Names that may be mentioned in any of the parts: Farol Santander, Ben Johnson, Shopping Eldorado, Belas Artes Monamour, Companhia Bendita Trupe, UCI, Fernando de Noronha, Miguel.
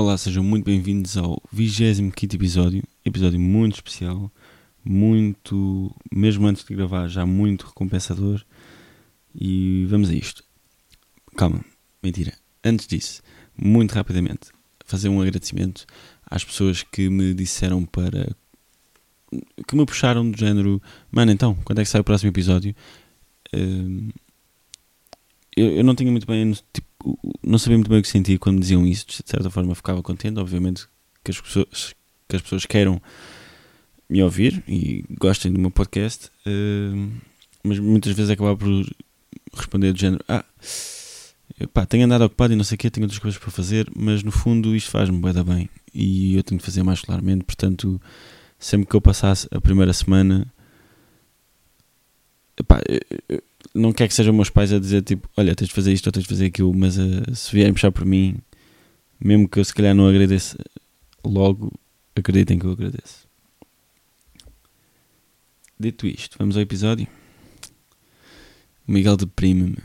Olá, sejam muito bem-vindos ao 25º episódio muito especial, muito, mesmo antes de gravar, já muito recompensador, e vamos a isto. Calma, mentira, antes disso, muito rapidamente, fazer um agradecimento às pessoas que me disseram que me puxaram do género, mano, então, quando é que sai o próximo episódio? Eu não tinha muito bem, tipo, não sabia muito bem o que sentir quando diziam isso. De certa forma ficava contente, obviamente, que as pessoas queiram me ouvir e gostem do meu podcast, mas muitas vezes acabava por responder do género, tenho andado ocupado e não sei o quê, tenho outras coisas para fazer, mas no fundo isto faz-me bué da bem e eu tenho de fazer mais claramente, portanto, sempre que eu passasse a primeira semana, não quer que sejam meus pais a dizer tipo, olha, tens de fazer isto ou tens de fazer aquilo, mas se vierem puxar por mim, mesmo que eu se calhar não agradeça logo, acreditem que eu agradeço. Dito isto, vamos ao episódio. O Miguel deprime-me.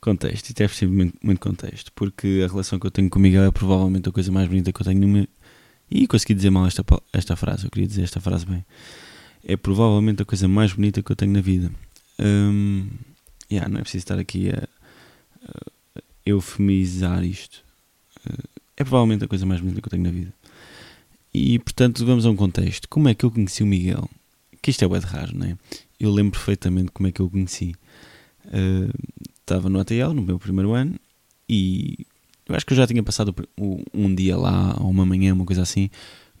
Contexto, isto é preciso muito contexto, porque a relação que eu tenho com o Miguel é provavelmente a coisa mais bonita que eu tenho no meu... E consegui dizer mal esta frase, eu queria dizer esta frase bem. É provavelmente a coisa mais bonita que eu tenho na vida. Não é preciso estar aqui a eufemizar isto. É provavelmente a coisa mais bonita que eu tenho na vida. E, portanto, vamos a um contexto. Como é que eu conheci o Miguel? Que isto é bué de raro, não é? Eu lembro perfeitamente como é que eu o conheci. Estava no ATL, no meu primeiro ano, e eu acho que eu já tinha passado um dia lá, ou uma manhã, uma coisa assim.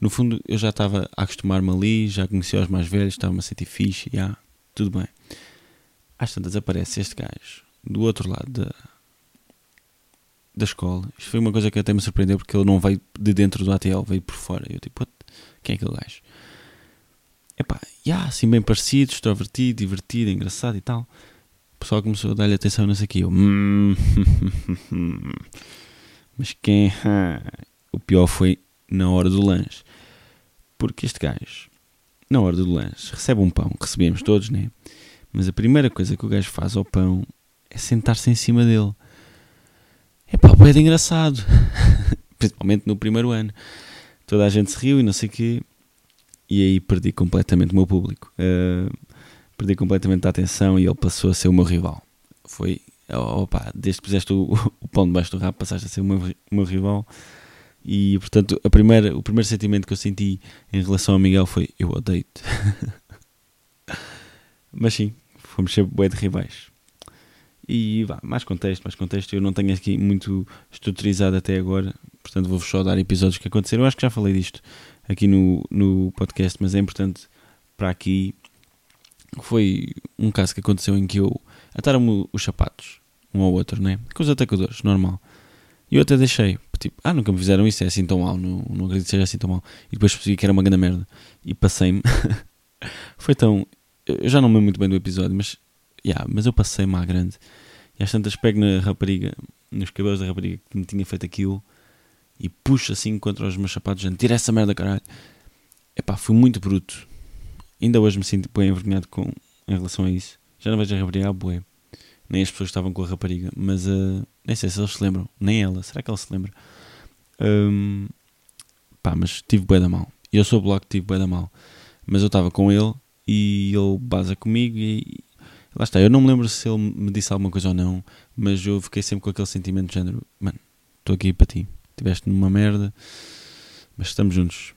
No fundo, eu já estava a acostumar-me ali, já conhecia os mais velhos, estava-me a sentir fixe, tudo bem. Às tantas aparece este gajo do outro lado da escola. Isto foi uma coisa que até me surpreendeu, porque ele não veio de dentro do ATL, veio por fora. Eu tipo, quem é aquele gajo? Assim bem parecido, extrovertido, divertido, engraçado e tal. O pessoal começou a dar-lhe atenção nessa aqui. Mas quem... O pior foi... na hora do lanche, porque este gajo, na hora do lanche, recebe um pão, recebemos todos, né? Mas a primeira coisa que o gajo faz ao pão é sentar-se em cima dele. É de engraçado, principalmente no primeiro ano. Toda a gente se riu e não sei o quê, e aí perdi completamente o meu público, perdi completamente a atenção e ele passou a ser o meu rival. Foi, desde que puseste o pão debaixo do rabo, passaste a ser o meu rival. E, portanto, o primeiro sentimento que eu senti em relação ao Miguel foi, eu odeio-te. Mas sim, fomos sempre bué de rivais. E mais contexto, eu não tenho aqui muito estruturizado até agora, portanto vou-vos só dar episódios que aconteceram. Eu acho que já falei disto aqui no podcast, mas é importante para aqui. Foi um caso que aconteceu em que eu ataram-me os sapatos, um ao outro, né? Com os atacadores, normal. E eu até deixei, tipo, nunca me fizeram isso, é assim tão mal, não acredito que seja assim tão mal. E depois percebi que era uma grande merda e passei-me. Foi tão... Eu já não me lembro muito bem do episódio, mas eu passei-me à grande. E às tantas pego na rapariga, nos cabelos da rapariga que me tinha feito aquilo, e puxo assim contra os meus sapatos, gente, tira essa merda, caralho. Fui muito bruto. Ainda hoje me sinto bem envergonhado em relação a isso. Já não vejo a rapariga, bué. Nem as pessoas estavam com a rapariga, mas nem sei se eles se lembram, nem ela, será que ela se lembra? Mas tive bué da mal, eu soube logo que tive bué da mal, mas eu estava com ele e ele baza comigo e lá está, eu não me lembro se ele me disse alguma coisa ou não, mas eu fiquei sempre com aquele sentimento de género, mano, estou aqui para ti, estiveste numa merda, mas estamos juntos.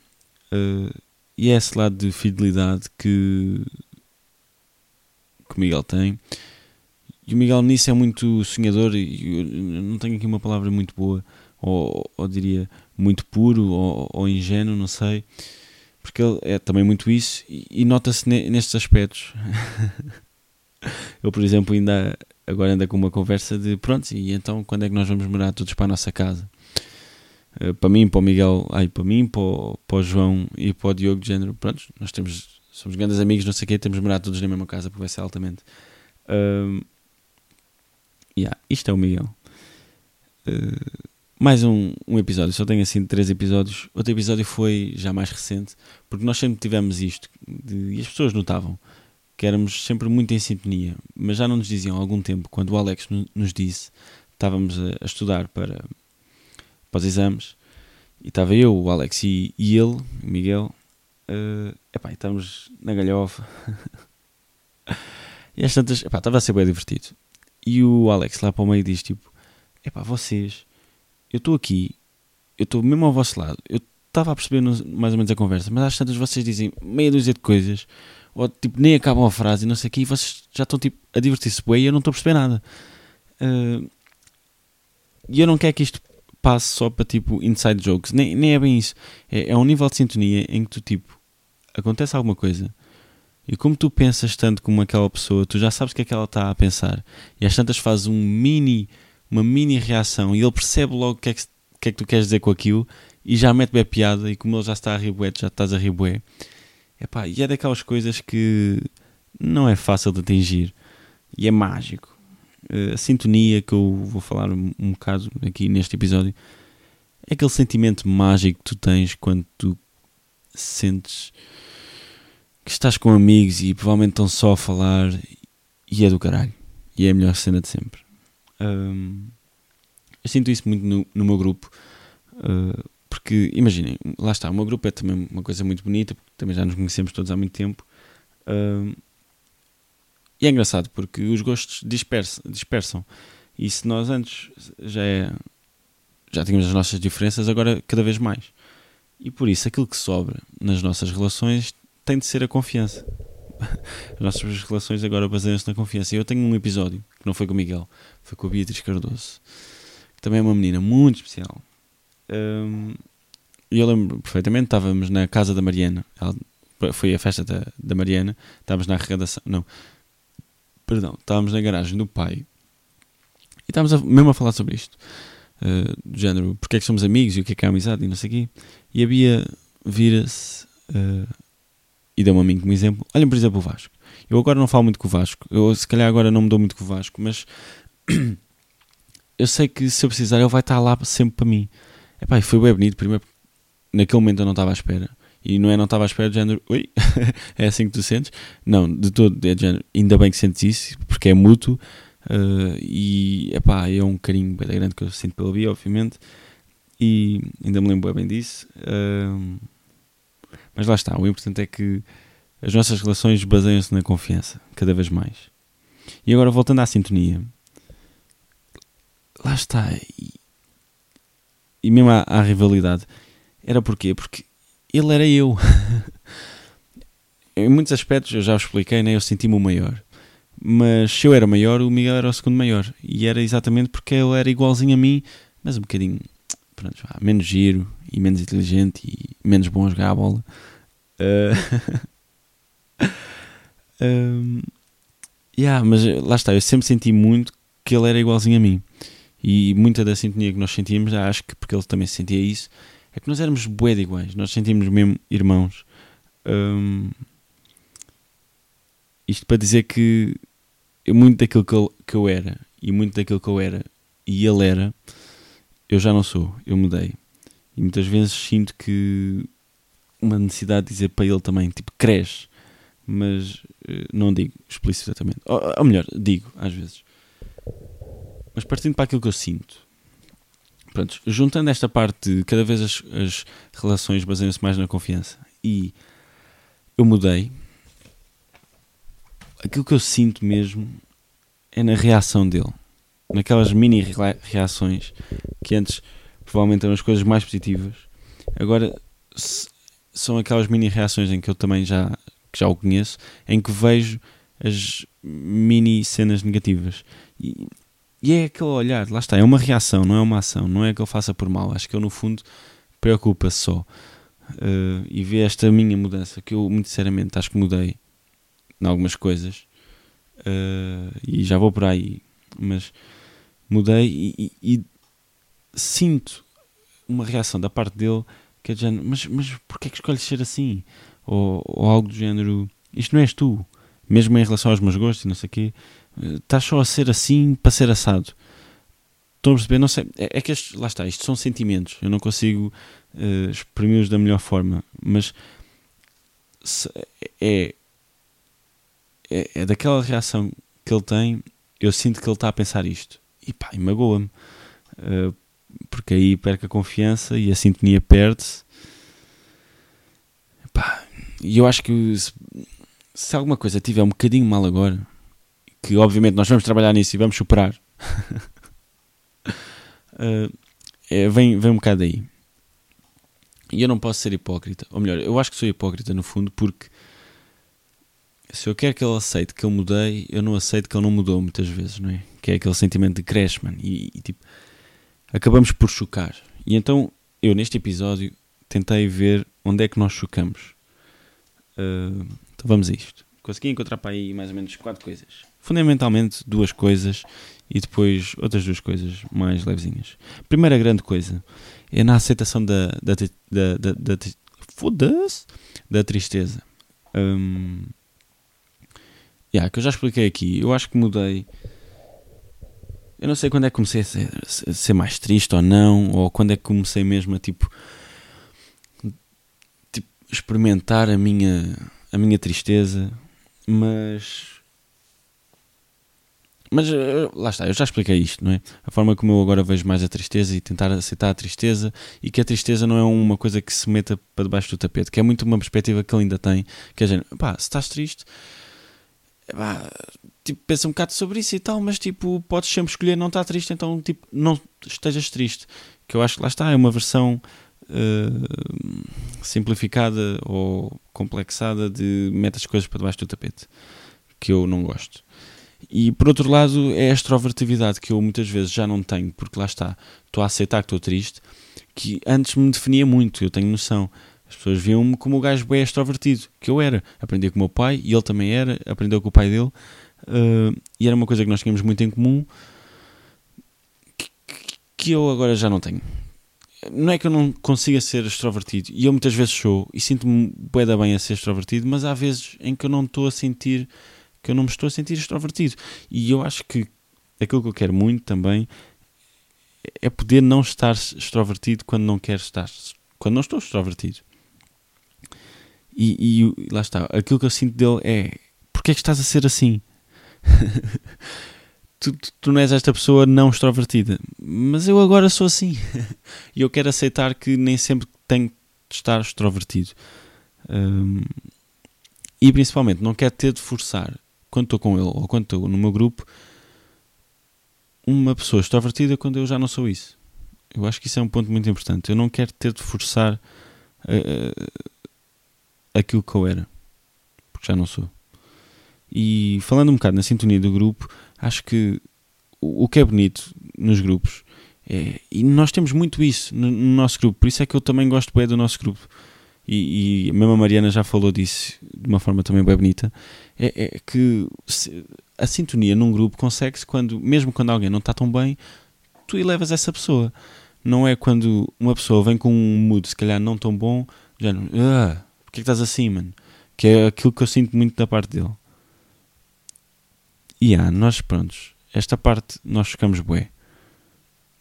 E é esse lado de fidelidade que o Miguel tem. E o Miguel nisso é muito sonhador e eu não tenho aqui uma palavra muito boa, ou diria muito puro, ou ingênuo, não sei, porque ele é também muito isso e nota-se nestes aspectos. Eu, por exemplo, agora anda com uma conversa de pronto, e então quando é que nós vamos morar todos para a nossa casa? Para mim, para o Miguel, para o João e para o Diogo, de género, pronto, nós somos grandes amigos, não sei o quê, temos de morar todos na mesma casa, porque vai ser altamente... Isto é o Miguel. Mais um episódio. Só tenho assim 3 episódios. Outro episódio foi já mais recente, porque nós sempre tivemos isto e as pessoas notavam que éramos sempre muito em sintonia, mas já não nos diziam há algum tempo. Quando o Alex nos disse, estávamos a estudar para para os exames, e estava eu, o Alex e ele, o Miguel, e estávamos na galhofa, e às tantas, estava a ser bem divertido, e o Alex lá para o meio diz tipo, vocês, eu estou aqui, eu estou mesmo ao vosso lado, eu estava a perceber mais ou menos a conversa, mas às tantas vocês dizem meia dúzia de coisas, ou tipo, nem acabam a frase, não sei o quê, e vocês já estão tipo a divertir-se bem e eu não estou a perceber nada. E eu não quero que isto passe só para tipo inside jokes, nem é bem isso, é um nível de sintonia em que tu tipo, acontece alguma coisa e como tu pensas tanto como aquela pessoa, tu já sabes o que é que ela está a pensar e às tantas fazes uma mini reação e ele percebe logo o que é que tu queres dizer com aquilo e já mete bem a piada e como ele já está a ribué, tu já estás a ribué. E é daquelas coisas que não é fácil de atingir e é mágico. A sintonia que eu vou falar um bocado aqui neste episódio é aquele sentimento mágico que tu tens quando tu sentes que estás com amigos e provavelmente estão só a falar e é do caralho e é a melhor cena de sempre. Eu sinto isso muito no meu grupo, porque imaginem, lá está, o meu grupo é também uma coisa muito bonita porque também já nos conhecemos todos há muito tempo. E é engraçado porque os gostos dispersam e se nós antes já tínhamos as nossas diferenças, agora cada vez mais. E por isso aquilo que sobra nas nossas relações tem de ser a confiança. As nossas relações agora baseiam-se na confiança. Eu tenho um episódio que não foi com o Miguel, foi com a Beatriz Cardoso, que também é uma menina muito especial. E eu lembro perfeitamente, estávamos na casa da Mariana, foi a festa da Mariana, estávamos na arrecadação, estávamos na garagem do pai e estávamos mesmo a falar sobre isto, do género, porque é que somos amigos e o que é a amizade e não sei o quê. E a Bia vira-se e deu-me a mim como exemplo, olhem por exemplo o Vasco. Eu agora não falo muito com o Vasco, eu se calhar agora não me dou muito com o Vasco, mas eu sei que se eu precisar ele vai estar lá sempre para mim. E foi bem bonito, primeiro naquele momento eu não estava à espera. E não estava à espera do género, oi, é assim que tu sentes? Não, de todo, é de género, ainda bem que sentes isso, porque é mútuo, e é um carinho bem grande que eu sinto pela Bia, obviamente, e ainda me lembro bem disso, mas lá está, o importante é que as nossas relações baseiam-se na confiança, cada vez mais. E agora voltando à sintonia, lá está, e mesmo à rivalidade, era porquê? Porque ele era eu. Em muitos aspectos, eu já o expliquei, né? Eu senti-me o maior. Mas se eu era maior, o Miguel era o segundo maior. E era exatamente porque ele era igualzinho a mim, mas um bocadinho menos giro, e menos inteligente, e menos bom a jogar a bola. Mas lá está, eu sempre senti muito que ele era igualzinho a mim. E muita da sintonia que nós sentíamos, já acho que porque ele também sentia isso, é que nós éramos bué de iguais, nós sentimos mesmo irmãos. Isto para dizer que muito daquilo que eu era, e muito daquilo que eu era e ele era, eu já não sou, eu mudei. E muitas vezes sinto que uma necessidade de dizer para ele também, tipo, cresce, mas não digo explicitamente. Ou melhor, digo às vezes. Mas partindo para aquilo que eu sinto. Pronto, juntando esta parte de cada vez as relações baseiam-se mais na confiança e eu mudei, aquilo que eu sinto mesmo é na reação dele, naquelas mini reações que antes provavelmente eram as coisas mais positivas, agora são aquelas mini reações em que eu também já o conheço, em que vejo as mini cenas negativas e é aquele olhar, lá está, é uma reação, não é uma ação, não é que eu faça por mal, acho que eu no fundo preocupa-se só, e vê esta minha mudança, que eu muito sinceramente acho que mudei em algumas coisas, e já vou por aí, mas mudei e sinto uma reação da parte dele, que é de género, mas porquê é que escolhes ser assim? Ou algo do género, isto não és tu, mesmo em relação aos meus gostos e não sei o quê, estás só a ser assim para ser assado. Estão a perceber? Não sei. É que estes, lá está, isto são sentimentos. Eu não consigo exprimi-los da melhor forma. Mas é daquela reação que ele tem, eu sinto que ele está a pensar isto. E magoa-me. porque aí perco a confiança e a sintonia perde-se. E eu acho que se alguma coisa tiver um bocadinho mal agora, que obviamente nós vamos trabalhar nisso e vamos superar, vem um bocado daí. E eu não posso ser hipócrita, ou melhor, eu acho que sou hipócrita no fundo, porque se eu quero que ele aceite que eu mudei, eu não aceito que ele não mudou muitas vezes, não é? Que é aquele sentimento de cresce, mano, e tipo, acabamos por chocar. E então eu neste episódio tentei ver onde é que nós chocamos. Então vamos a isto. Consegui encontrar para aí mais ou menos 4 coisas. Fundamentalmente 2 coisas e depois outras 2 coisas mais levezinhas. Primeira grande coisa é na aceitação da tristeza. Que eu já expliquei aqui. Eu acho que mudei. Eu não sei quando é que comecei a ser mais triste ou não, ou quando é que comecei mesmo a tipo experimentar a minha tristeza, mas lá está, eu já expliquei isto, não é? A forma como eu agora vejo mais a tristeza e tentar aceitar a tristeza, e que a tristeza não é uma coisa que se meta para debaixo do tapete, que é muito uma perspectiva que ele ainda tem, que é género, se estás triste, tipo, pensa um bocado sobre isso e tal, mas tipo, podes sempre escolher não estar triste, então tipo, não estejas triste, que eu acho que lá está, é uma versão simplificada ou complexada de meter as coisas para debaixo do tapete, que eu não gosto. E por outro lado é a extrovertividade, que eu muitas vezes já não tenho, porque lá está, estou a aceitar que estou triste, que antes me definia muito, eu tenho noção, as pessoas viam-me como o gajo bem extrovertido, que eu era, aprendi com o meu pai e ele também era, aprendeu com o pai dele, e era uma coisa que nós tínhamos muito em comum, que eu agora já não tenho. Não é que eu não consiga ser extrovertido, e eu muitas vezes sou, e sinto-me bué da bem a ser extrovertido, mas há vezes em que eu não estou a sentir, que eu não me estou a sentir extrovertido, e eu acho que aquilo que eu quero muito também é poder não estar extrovertido quando não quero estar, quando não estou extrovertido. E lá está, aquilo que eu sinto dele é, porque é que estás a ser assim? Tu não és esta pessoa não extrovertida, mas eu agora sou assim e eu quero aceitar que nem sempre tenho de estar extrovertido, e principalmente não quero ter de forçar, quando estou com ele ou quando estou no meu grupo, uma pessoa extrovertida quando eu já não sou isso. Eu acho que isso é um ponto muito importante, eu não quero ter de forçar aquilo que eu era, porque já não sou. E falando um bocado na sintonia do grupo, acho que o que é bonito nos grupos é, e nós temos muito isso no nosso grupo, por isso é que eu também gosto bem do nosso grupo, e mesmo a Mariana já falou disso de uma forma também bem bonita, é que a sintonia num grupo consegue-se quando, mesmo quando alguém não está tão bem, tu elevas essa pessoa. Não é quando uma pessoa vem com um mood se calhar não tão bom, já não, porque é que estás assim, mano? Que é aquilo que eu sinto muito da parte dele. E nós, prontos, esta parte nós ficamos bué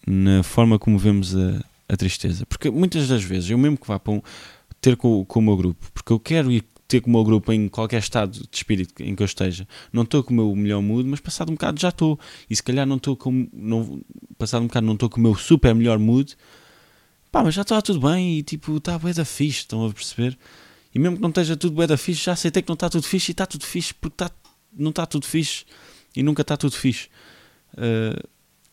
na forma como vemos a tristeza. Porque muitas das vezes, eu mesmo que vá para ter com o meu grupo, porque eu quero ir ter com o meu grupo em qualquer estado de espírito em que eu esteja, não estou com o meu melhor mood, mas passado um bocado já estou. E se calhar passado um bocado não estou com o meu super melhor mood, mas já está tudo bem e tipo, está bué da fixe, estão a perceber? E mesmo que não esteja tudo bué da fixe, já aceitei que não está tudo fixe e está tudo fixe porque não está tudo fixe. E nunca está tudo fixe.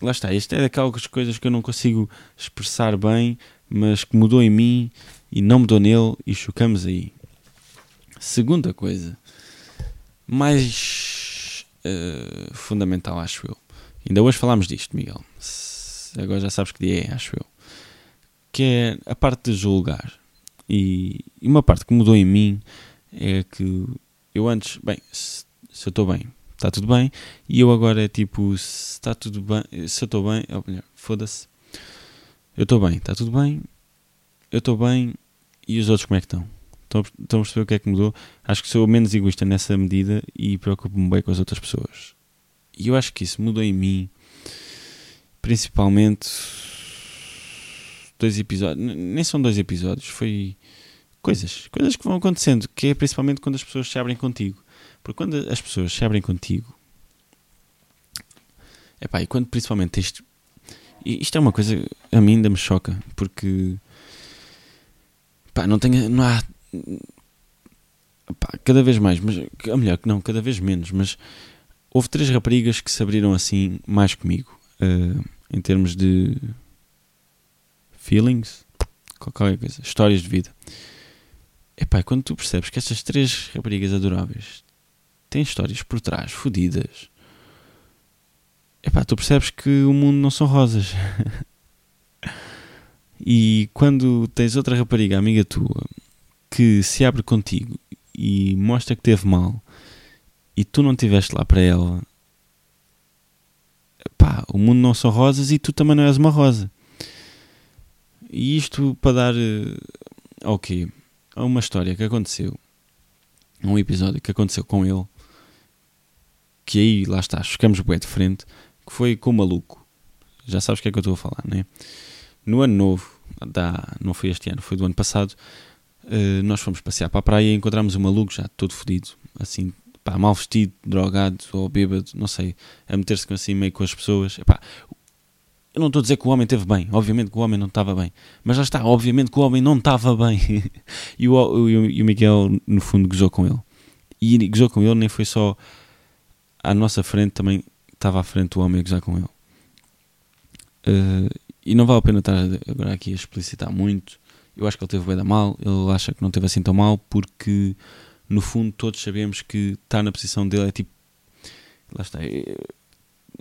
Lá está, isto é daquelas coisas que eu não consigo expressar bem, mas que mudou em mim e não mudou nele, e chocamos aí. Segunda coisa, mais fundamental, acho eu. Ainda hoje falámos disto, Miguel. Agora já sabes que dia é, acho eu. Que é a parte de julgar. E uma parte que mudou em mim é que eu antes, se eu estou bem, está tudo bem, e eu agora é tipo, se está tudo bem, se eu estou bem, ou melhor, foda-se, eu estou bem, está tudo bem, eu estou bem, e os outros como é que estão? Estão a perceber o que é que mudou? Acho que sou menos egoísta nessa medida e preocupo-me bem com as outras pessoas. E eu acho que isso mudou em mim, principalmente 2 episódios, nem são 2 episódios, foi coisas que vão acontecendo, que é principalmente quando as pessoas se abrem contigo. Porque quando as pessoas se abrem contigo, e quando principalmente tens Isto é uma coisa que a mim ainda me choca, porque pá, não tenho, não há, pá, cada vez mais, mas ou melhor que não, cada vez menos, mas houve 3 raparigas que se abriram assim mais comigo, em termos de feelings, qualquer coisa, histórias de vida. Epá, quando tu percebes que estas 3 raparigas adoráveis têm histórias por trás, fodidas, epá, tu percebes que o mundo não são rosas. E quando tens outra rapariga, amiga tua, que se abre contigo e mostra que teve mal e tu não estiveste lá para ela, epá, o mundo não são rosas e tu também não és uma rosa. E isto para dar ao quê? A uma história que aconteceu, a um episódio que aconteceu com ele, que aí, lá está, chocamos bué de frente, que foi com o maluco. Já sabes o que é que eu estou a falar, não é? No ano novo, não foi este ano, foi do ano passado, nós fomos passear para a praia e encontramos um maluco já todo fodido, assim, pá, mal vestido, drogado ou bêbado, não sei, a meter-se assim meio com as pessoas. Epá, eu não estou a dizer que o homem esteve bem, obviamente que o homem não estava bem, mas lá está, obviamente que o homem não estava bem. E o Miguel, no fundo, gozou com ele. E gozou com ele, nem foi só à nossa frente, também estava à frente o homem a gozar com ele. E não vale a pena estar agora aqui a explicitar muito. Eu acho que ele teve bué da mal, ele acha que não teve assim tão mal, porque no fundo todos sabemos que estar na posição dele é tipo... Lá está,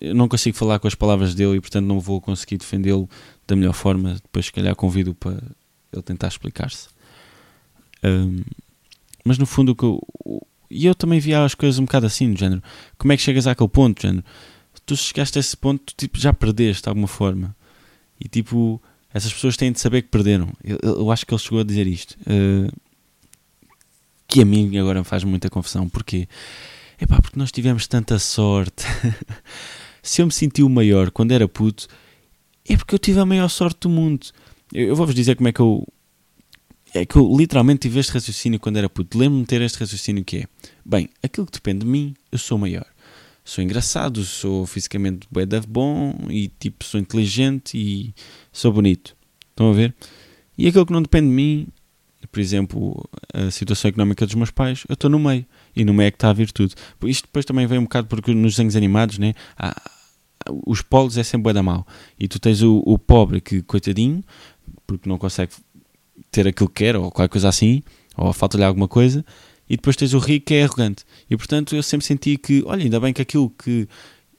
eu não consigo falar com as palavras dele e portanto não vou conseguir defendê-lo da melhor forma. Depois se calhar convido-o para ele tentar explicar-se. Mas no fundo o que eu também via as coisas um bocado assim, do género, como é que chegas àquele ponto, do género, tu chegaste a esse ponto, tu, tipo, já perdeste de alguma forma, e tipo, essas pessoas têm de saber que perderam. Eu acho que ele chegou a dizer isto, que a mim agora faz muita confusão. Porquê? Epá, porque nós tivemos tanta sorte. Se eu me senti o maior quando era puto, é porque eu tive a maior sorte do mundo. Eu vou-vos dizer como é que eu... É que eu literalmente tive este raciocínio quando era puto. Lembro-me de ter este raciocínio que é... Bem, aquilo que depende de mim, eu sou maior. Sou engraçado, sou fisicamente bom e tipo, sou inteligente e sou bonito. Estão a ver? E aquilo que não depende de mim... Por exemplo, a situação económica dos meus pais, eu estou no meio. E no meio é que está a virtude. Isto depois também vem um bocado porque nos desenhos animados, né, os polos é sempre bué da mau. E tu tens o pobre que, coitadinho, porque não consegue ter aquilo que quer, ou qualquer coisa assim, ou falta-lhe alguma coisa. E depois tens o rico que é arrogante. E portanto eu sempre senti que, olha, ainda bem que aquilo que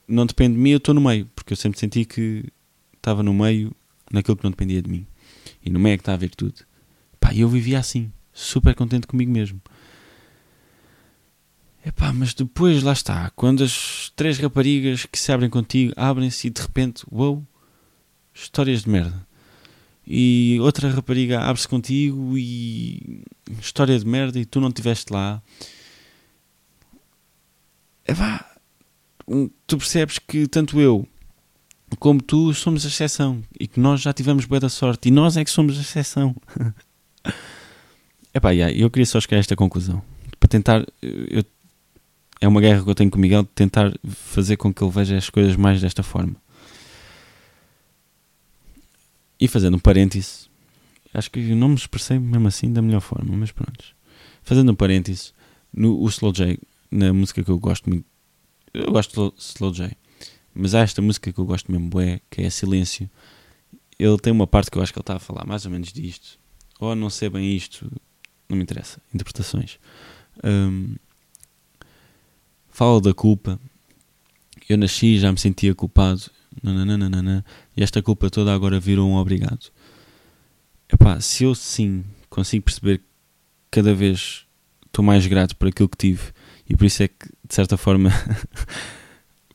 não depende de mim, eu estou no meio. Porque eu sempre senti que estava no meio naquilo que não dependia de mim. E no meio é que está a virtude. Pá, eu vivia assim, super contente comigo mesmo. Epá, mas depois, lá está, quando as 3 raparigas que se abrem contigo, abrem-se e de repente, uou, histórias de merda. E outra rapariga abre-se contigo e história de merda e tu não estiveste lá. Epá, tu percebes que tanto eu como tu somos a exceção e que nós já tivemos bué da sorte e nós é que somos a exceção. Epá, eu queria só chegar a esta conclusão para tentar, é uma guerra que eu tenho com o Miguel, de tentar fazer com que ele veja as coisas mais desta forma. E fazendo um parêntese, acho que eu não me expressei mesmo assim da melhor forma, mas pronto, fazendo um parêntese, o Slow J, na música que eu gosto muito, eu gosto de Slow J, mas há esta música que eu gosto mesmo bué, que é Silêncio. Ele tem uma parte que eu acho que ele está a falar mais ou menos disto, ou não sei bem isto, não me interessa, interpretações. Fala da culpa. Eu nasci e já me sentia culpado. Nananana. E esta culpa toda agora virou um obrigado. Epá, se eu sim consigo perceber que cada vez estou mais grato por aquilo que tive, e por isso é que, de certa forma,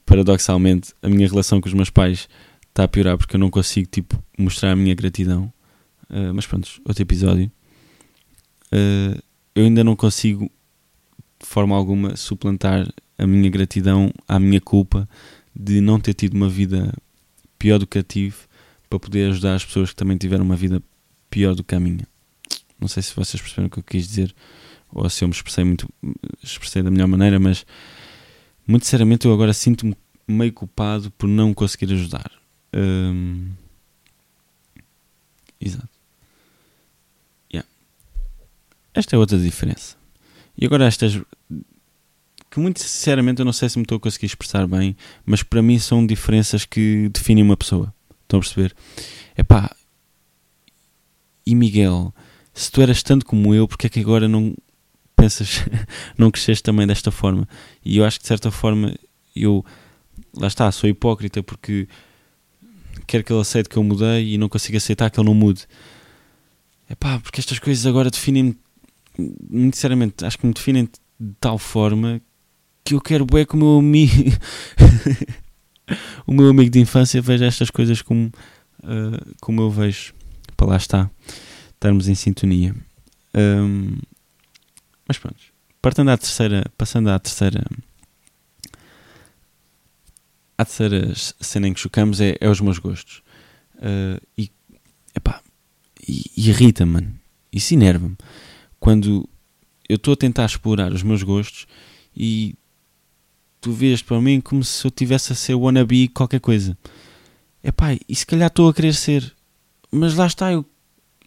paradoxalmente, a minha relação com os meus pais está a piorar, porque eu não consigo tipo, mostrar a minha gratidão. Mas pronto, outro episódio. Eu ainda não consigo de forma alguma suplantar a minha gratidão à minha culpa de não ter tido uma vida pior do que a tive, para poder ajudar as pessoas que também tiveram uma vida pior do que a minha. Não sei se vocês perceberam o que eu quis dizer, ou se eu me expressei da melhor maneira, mas muito sinceramente eu agora sinto-me meio culpado por não conseguir ajudar. Exato. Yeah. Esta é outra diferença. E agora estas, que muito sinceramente eu não sei se me estou a conseguir expressar bem, mas para mim são diferenças que definem uma pessoa. Estão a perceber? Epá, e Miguel, se tu eras tanto como eu, porque é que agora não pensas, não cresceste também desta forma? E eu acho que de certa forma eu, lá está, sou hipócrita porque quero que ele aceite que eu mudei e não consigo aceitar que ele não mude. Epá, porque estas coisas agora definem-me, muito sinceramente, acho que me definem de tal forma que eu quero bué que o meu amigo o meu amigo de infância veja estas coisas como eu vejo, para lá está, estarmos em sintonia. Mas pronto, passando à terceira cena em que chocamos é os meus gostos. E irrita-me, mano. Isso enerva-me quando eu estou a tentar explorar os meus gostos e tu vês para mim como se eu tivesse a ser wannabe qualquer coisa. Epá, e se calhar estou a querer ser, mas lá está, eu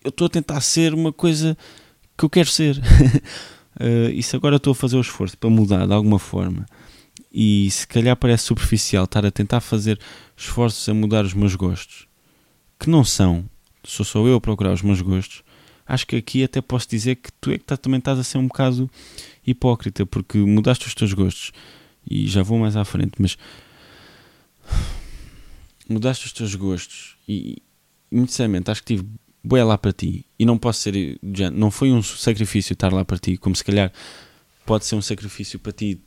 estou a tentar ser uma coisa que eu quero ser. E se agora estou a fazer o esforço para mudar de alguma forma e se calhar parece superficial estar a tentar fazer esforços a mudar os meus gostos, que não são, sou só eu a procurar os meus gostos, acho que aqui até posso dizer que tu é que também estás a ser um bocado hipócrita, porque mudaste os teus gostos, e já vou mais à frente, mas mudaste os teus gostos e muito sinceramente acho que tive bué lá para ti, e não posso ser, já, não foi um sacrifício estar lá para ti, como se calhar pode ser um sacrifício para ti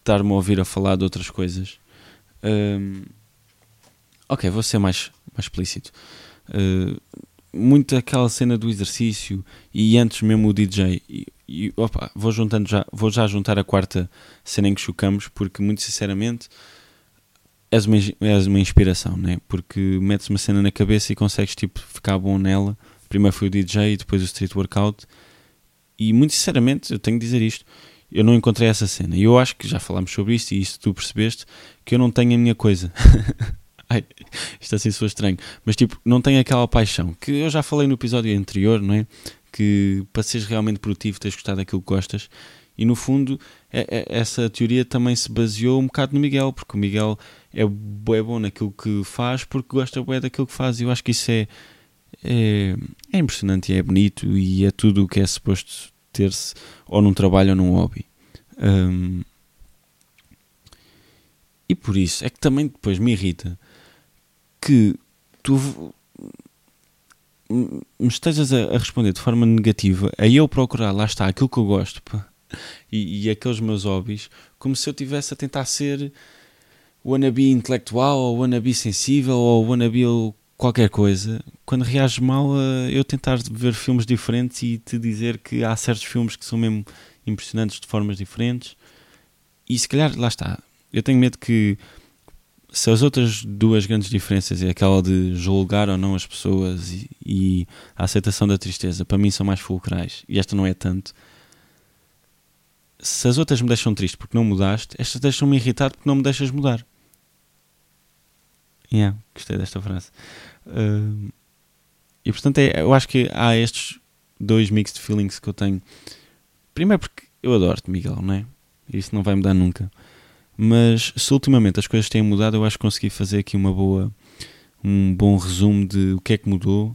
estar-me a ouvir a falar de outras coisas. Ok, vou ser mais explícito. Muito aquela cena do exercício e antes mesmo o DJ e opa, vou já juntar a quarta cena em que chocamos, porque muito sinceramente és uma inspiração, né? Porque metes uma cena na cabeça e consegues tipo ficar bom nela. Primeiro foi o DJ e depois o street workout, e muito sinceramente eu tenho de dizer isto, eu não encontrei essa cena, e eu acho que já falámos sobre isto e isto tu percebeste, que eu não tenho a minha coisa. Ai, isto assim soa estranho, mas tipo, não tenho aquela paixão, que eu já falei no episódio anterior, não é? Que para seres realmente produtivo tens de gostar daquilo que gostas, e no fundo essa teoria também se baseou um bocado no Miguel, porque o Miguel é bom naquilo que faz, porque gosta bem daquilo que faz, e eu acho que isso é impressionante, é bonito, e é tudo o que é suposto ter-se, ou num trabalho ou num hobby. E por isso, é que também depois me irrita que tu me estejas a responder de forma negativa a eu procurar, lá está, aquilo que eu gosto, pá, e aqueles meus hobbies, como se eu estivesse a tentar ser o wannabe intelectual, ou o wannabe sensível, ou o wannabe qualquer coisa, quando reages mal a eu tentar ver filmes diferentes e te dizer que há certos filmes que são mesmo impressionantes de formas diferentes. E se calhar, lá está, eu tenho medo que, se as outras duas grandes diferenças é aquela de julgar ou não as pessoas e a aceitação da tristeza, para mim são mais fulcrais, e esta não é tanto. Se as outras me deixam triste porque não mudaste, estas deixam-me irritado porque não me deixas mudar. Yeah, gostei desta frase. E portanto eu acho que há estes dois mixed feelings que eu tenho. Primeiro porque eu adoro-te, Miguel, não é? Isso não vai mudar nunca. Mas se ultimamente as coisas têm mudado, eu acho que consegui fazer aqui um bom resumo de o que é que mudou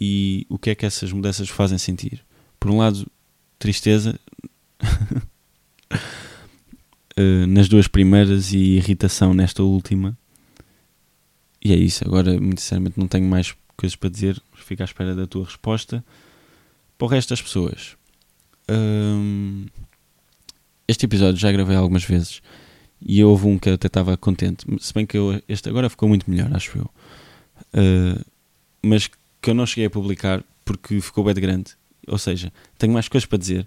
e o que é que essas mudanças fazem sentir. Por um lado, tristeza nas duas primeiras e irritação nesta última. E é isso, agora muito sinceramente não tenho mais coisas para dizer, fico à espera da tua resposta. Para o resto das pessoas, este episódio já gravei algumas vezes, e houve um que eu até estava contente, se bem que este agora ficou muito melhor, acho eu, mas que eu não cheguei a publicar porque ficou bem de grande, ou seja, tenho mais coisas para dizer,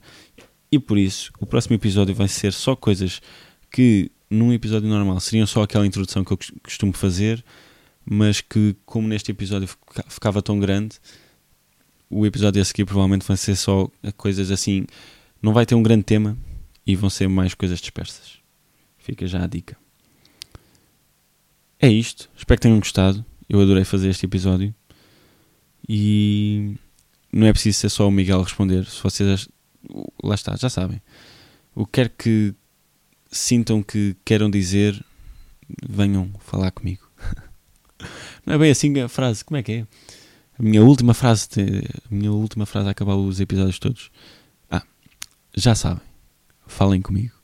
e por isso o próximo episódio vai ser só coisas que num episódio normal seriam só aquela introdução que eu costumo fazer, mas que como neste episódio ficava tão grande, o episódio a seguir provavelmente vai ser só coisas assim, não vai ter um grande tema e vão ser mais coisas dispersas. Fica já a dica. É isto, espero que tenham gostado Eu adorei fazer este episódio e não é preciso ser só o Miguel responder. Se vocês, lá está, já sabem. O que quer que sintam que queiram dizer, venham falar comigo. Não é bem assim a frase, como é que é? A minha última frase a acabar os episódios todos. Já sabem, falem comigo.